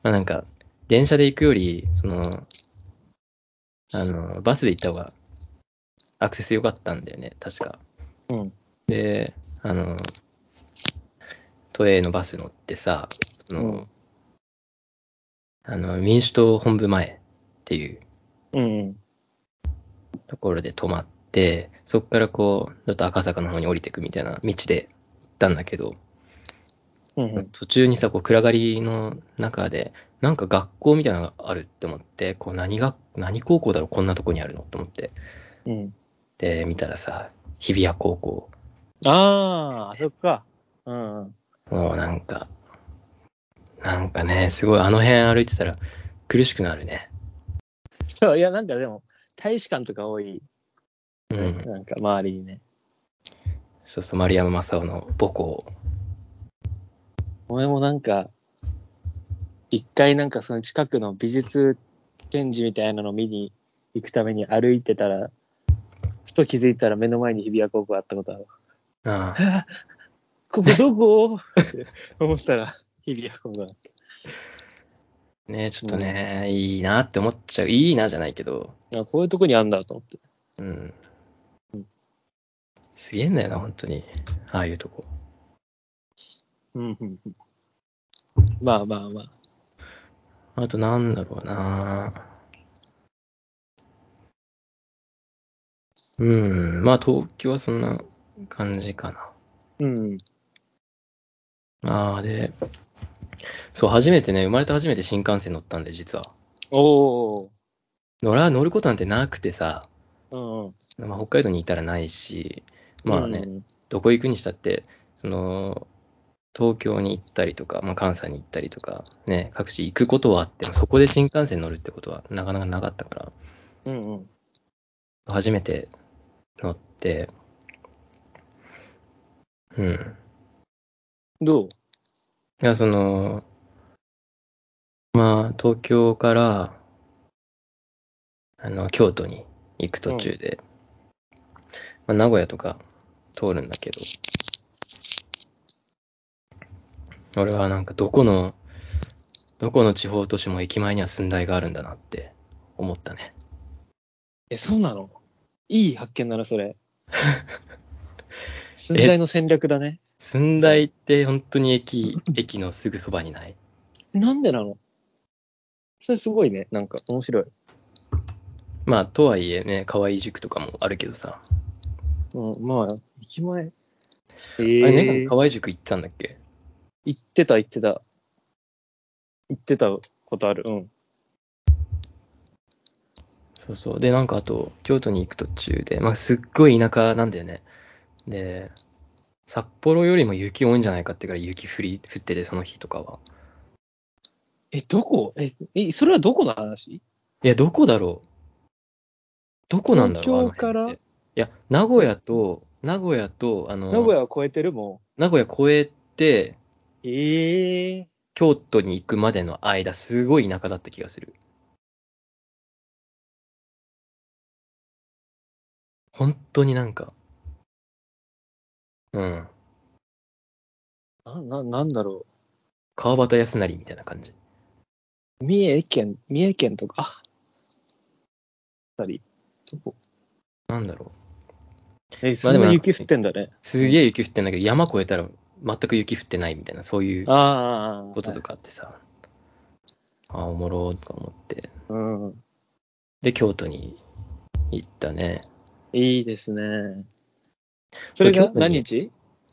まあなんか、電車で行くより、その、あの、バスで行った方がアクセス良かったんだよね、確か。うん。で、あの、都営のバス乗ってさ、その、うんあの民主党本部前っていうところで泊まって、うん、そこからこうちょっと赤坂の方に降りていくみたいな道で行ったんだけど、うん、途中にさこう暗がりの中でなんか学校みたいなのがあるって思ってこう 何, が何高校だろうこんなとこにあるのと思って、うん、で見たらさ日比谷高校ああそっか、うん、もうなんかなんかね、すごいあの辺歩いてたら苦しくなるね。そういや、なんかでも、大使館とか多い。うん。なんか周りにね。そうそう、丸山正雄の母校。俺もなんか、一回なんかその近くの美術展示みたいなのを見に行くために歩いてたら、ふと気づいたら目の前に日比谷高校あったことある。ああ。ここどこって思ったら。日比谷高校だって。ねえ、ちょっとね、うん、いいなって思っちゃう。いいなじゃないけど。あ、こういうとこにあんだと思って。うん。うん、すげえんだよな、本当に。ああいうとこ。うんうんうん。まあまあまあ。あとなんだろうな。うん、まあ東京はそんな感じかな。うん。ああ、で、そう、初めてね、生まれて初めて新幹線乗ったんで、実は。おー。乗ら、乗ることなんてなくてさ、うんうんまあ、北海道にいたらないし、まあね、うん、どこ行くにしたって、その、東京に行ったりとか、まあ、関西に行ったりとか、ね、各地行くことはあっても、そこで新幹線乗るってことはなかなかなかったから、うんうん、初めて乗って、うん。どう？いや、その、まあ、東京から、あの、京都に行く途中で、うん、まあ、名古屋とか通るんだけど、俺はなんかどこの、どこの地方都市も駅前には寸大があるんだなって思ったね。え、そうなの？いい発見だな、それ。寸大の戦略だね。寸大って本当に駅、駅のすぐそばにない？なんでなの？それすごいね、なんか面白い。まあ、とはいえね、河合塾とかもあるけどさ。うん、まあ、駅前。えー、あれね、河合塾行ってたんだっけ？行ってた、行ってた。行ってたことある。うん。そうそう。で、なんかあと、京都に行く途中で、まあ、すっごい田舎なんだよね。で、札幌よりも雪多いんじゃないかってから雪降り、降ってて、その日とかは。え、どこ？え、え、それはどこの話？いや、どこだろう。どこなんだろう。東京から？いや、名古屋と、名古屋と、あの、名古屋は超えてるもん。名古屋超えて、ええー、京都に行くまでの間、すごい田舎だった気がする。本当になんか、うん。な、な、なんだろう。川端康成みたいな感じ。三重県、三重県とか、あ、たり、どこ？なんだろう。え、すごい雪降ってんだね。まあ、すげえ雪降ってんだけど、山越えたら、全く雪降ってないみたいな、そういうこととかあってさ、あ、はい、あ、おもろーとか思って、うん、で、京都に行ったね。いいですね。それが何日？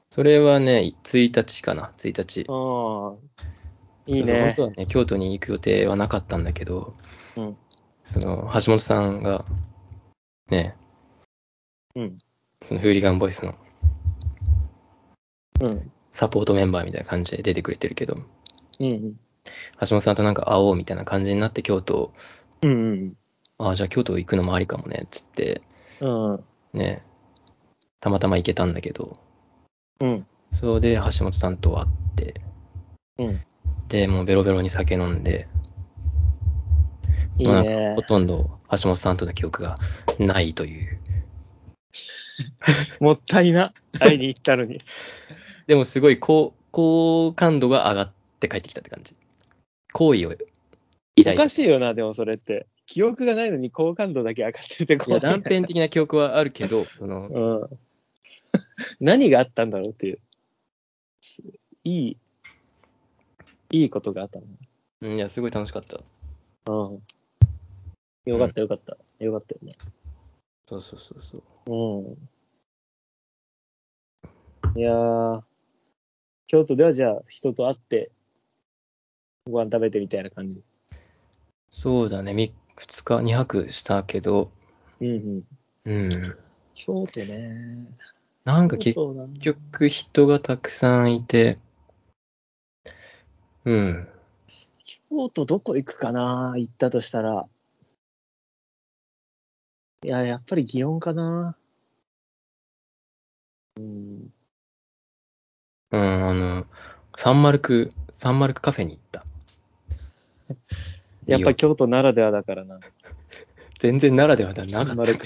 それはね、ついたちかな、ついたち。ああ、いいね。そうそう、本当はね、京都に行く予定はなかったんだけど、うん、その橋本さんがね、うん、そのフーリガンボイスの、うん、サポートメンバーみたいな感じで出てくれてるけど、うんうん、橋本さんとなんか会おうみたいな感じになって京都、うんうん、ああ、じゃあ京都行くのもありかもねっつって、うん、ね、たまたま行けたんだけど、うん、それで橋本さんと会って、うん、でもうベロベロに酒飲んで、いいね、まあ、ほとんど橋本さんとの記憶がないというもったいな、会いに行ったのに。でもすごい好感度が上がって帰ってきたって感じ。好意を抱いて。おかしいよな、でもそれって。記憶がないのに好感度だけ上がってるって怖い。いや、断片的な記憶はあるけど、その、うん、何があったんだろうっていう。いい、いいことがあったの。うん、いや、すごい楽しかった。うん。よかった、よかった。うん、よかったよね。そうそうそうそう。うん。いやー、京都ではじゃあ人と会ってご飯食べてみたいな感じ。そうだね、みっか、にはくしたけど、うんうん、うん、京都ね、なんか結局人がたくさんいて、うん、京都どこ行くかな、行ったとしたら、いや、やっぱり祇園かな、うん、うん、あの、サンマルク、サンマルクカフェに行った。やっぱ京都ならではだからな。全然ならではだなかったけど。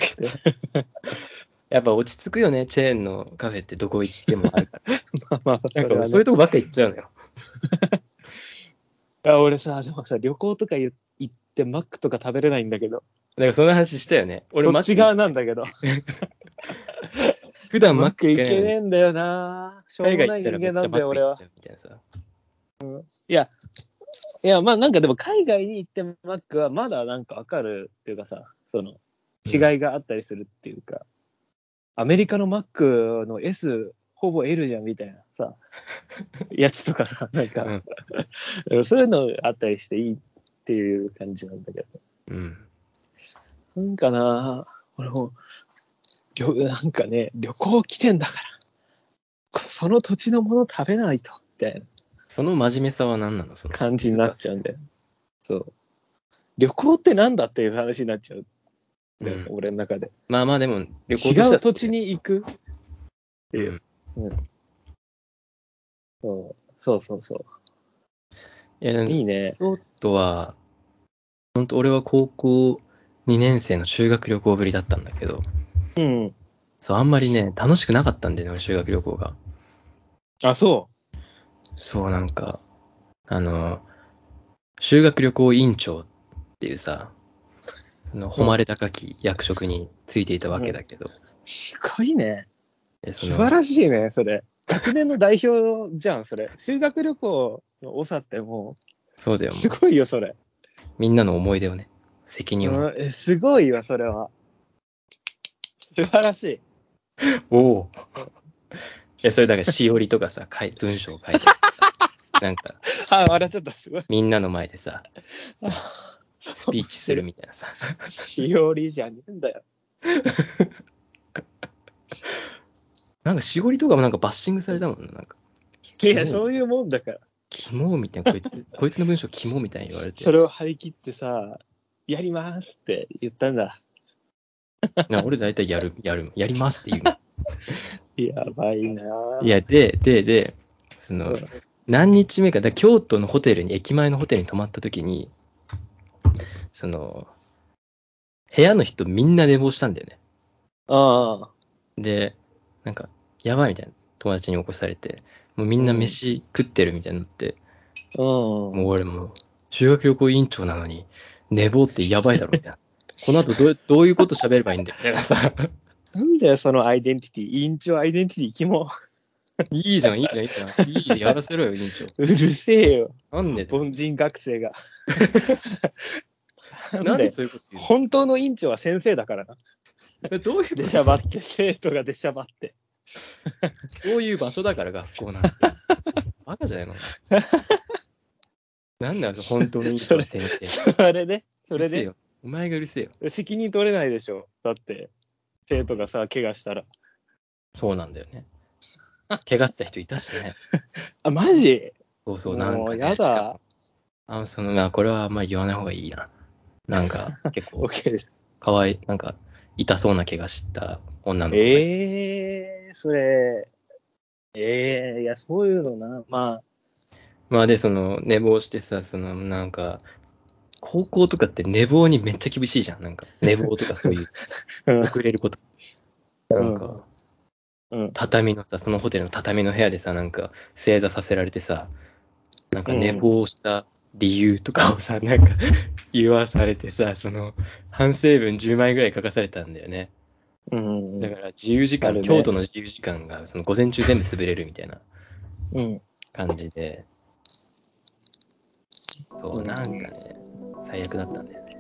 やっぱ落ち着くよね、チェーンのカフェってどこ行ってもあるから。まあまあ、なんかそういうとこばっか行っちゃうのよ。あ、俺さ、でもさ、旅行とか行ってマックとか食べれないんだけど。なんかそんな話したよね。俺マック。そっち側なんだけど。普段マック行けねえんだよな。しょうもない人間なんだよ俺は。うん、いやいや、まあなんかでも海外に行ってもマックはまだなんか分かるっていうかさ、その違いがあったりするっていうか、うん、アメリカのマックの S ほぼ L じゃんみたいなさやつとかさ、なんか、うん、そういうのあったりしていいっていう感じなんだけど、うん、なんかな、俺もなんかね、旅行来てんだから、その土地のもの食べないとったいな。その真面目さは何なのその感じになっちゃうんだよ。そう。旅行ってなんだっていう話になっちゃう。うん、俺の中で。まあまあでも旅行、違う土地に行くっていう。うんうん、そうそうそうそう。いやでもいいね。京都は本当俺は高校にねん生の修学旅行ぶりだったんだけど。うん。そうあんまりね楽しくなかったんだよね修学旅行が。あそう。そうなんかあの修学旅行委員長っていうさ。の誉れ高き役職についていたわけだけど、うん、すごいね、素晴らしいねそれ。学年の代表じゃんそれ。修学旅行の多さってもうそうだよ、すごいよそれ。みんなの思い出をね、責任を、うん、えすごいわそれは、素晴らしい。おおいやそれだからしおりとかさかい文章を書いてなんかあ笑っちゃった、すごいみんなの前でさスピーチするみたいなさ。しおりじゃねえんだよ。なんかしおりとかもなんかバッシングされたもんな、なんか。いや、そういうもんだから。キモみたいな、こいつ、こいつの文章キモみたいに言われて。それを張り切ってさ、やりますって言ったんだ。な俺大体やる、やる、やりますって言うの。やばいな。いや、で、で、で、その、何日目か、だ京都のホテルに、駅前のホテルに泊まったときに、その部屋の人みんな寝坊したんだよね。ああ。でなんかやばいみたいな、友達に起こされて、もうみんな飯食ってるみたいになって、うん、もう俺も修学旅行委員長なのに寝坊ってやばいだろみたいな。この後どうどういうこと喋ればいいんだよみたいなさ。なんだよそのアイデンティティ、委員長アイデンティティキモ。いいじゃんいいじゃんいいじゃん、いいでやらせろよ委員長。うるせえよ。なんで凡人学生が。なんでそういうこと言うの？本当の院長は先生だからな。どういうこと？でしゃばって、生徒がでしゃばって。そういう場所だから学校なんて。バカじゃないの？なんだろ、本当の院長は先生。それで、それで。お前がうるせえよ。責任取れないでしょ。だって、生徒がさ、怪我したら。そうなんだよね。怪我した人いたしね。あ、マジ？そうそう、なんか、ね。やだ。あ、そのな、これはあんまり言わない方がいいな。なんか結構かわいい、なんか痛そうな怪我した女の子。えー、それ、えー、いや、そういうのな、まあ。まあで、その、寝坊してさ、その、なんか、高校とかって寝坊にめっちゃ厳しいじゃん、なんか、寝坊とかそういう、遅れること。なんか、畳のさ、そのホテルの畳の部屋でさ、なんか、正座させられてさ、なんか寝坊した理由とかをさ、うん、なんか言わされてさ、その反省文じゅうまいぐらい書かされたんだよね。うん、だから自由時間、ね、京都の自由時間がその午前中全部潰れるみたいな感じで、うん、そうなんかね、最悪だったんだよね。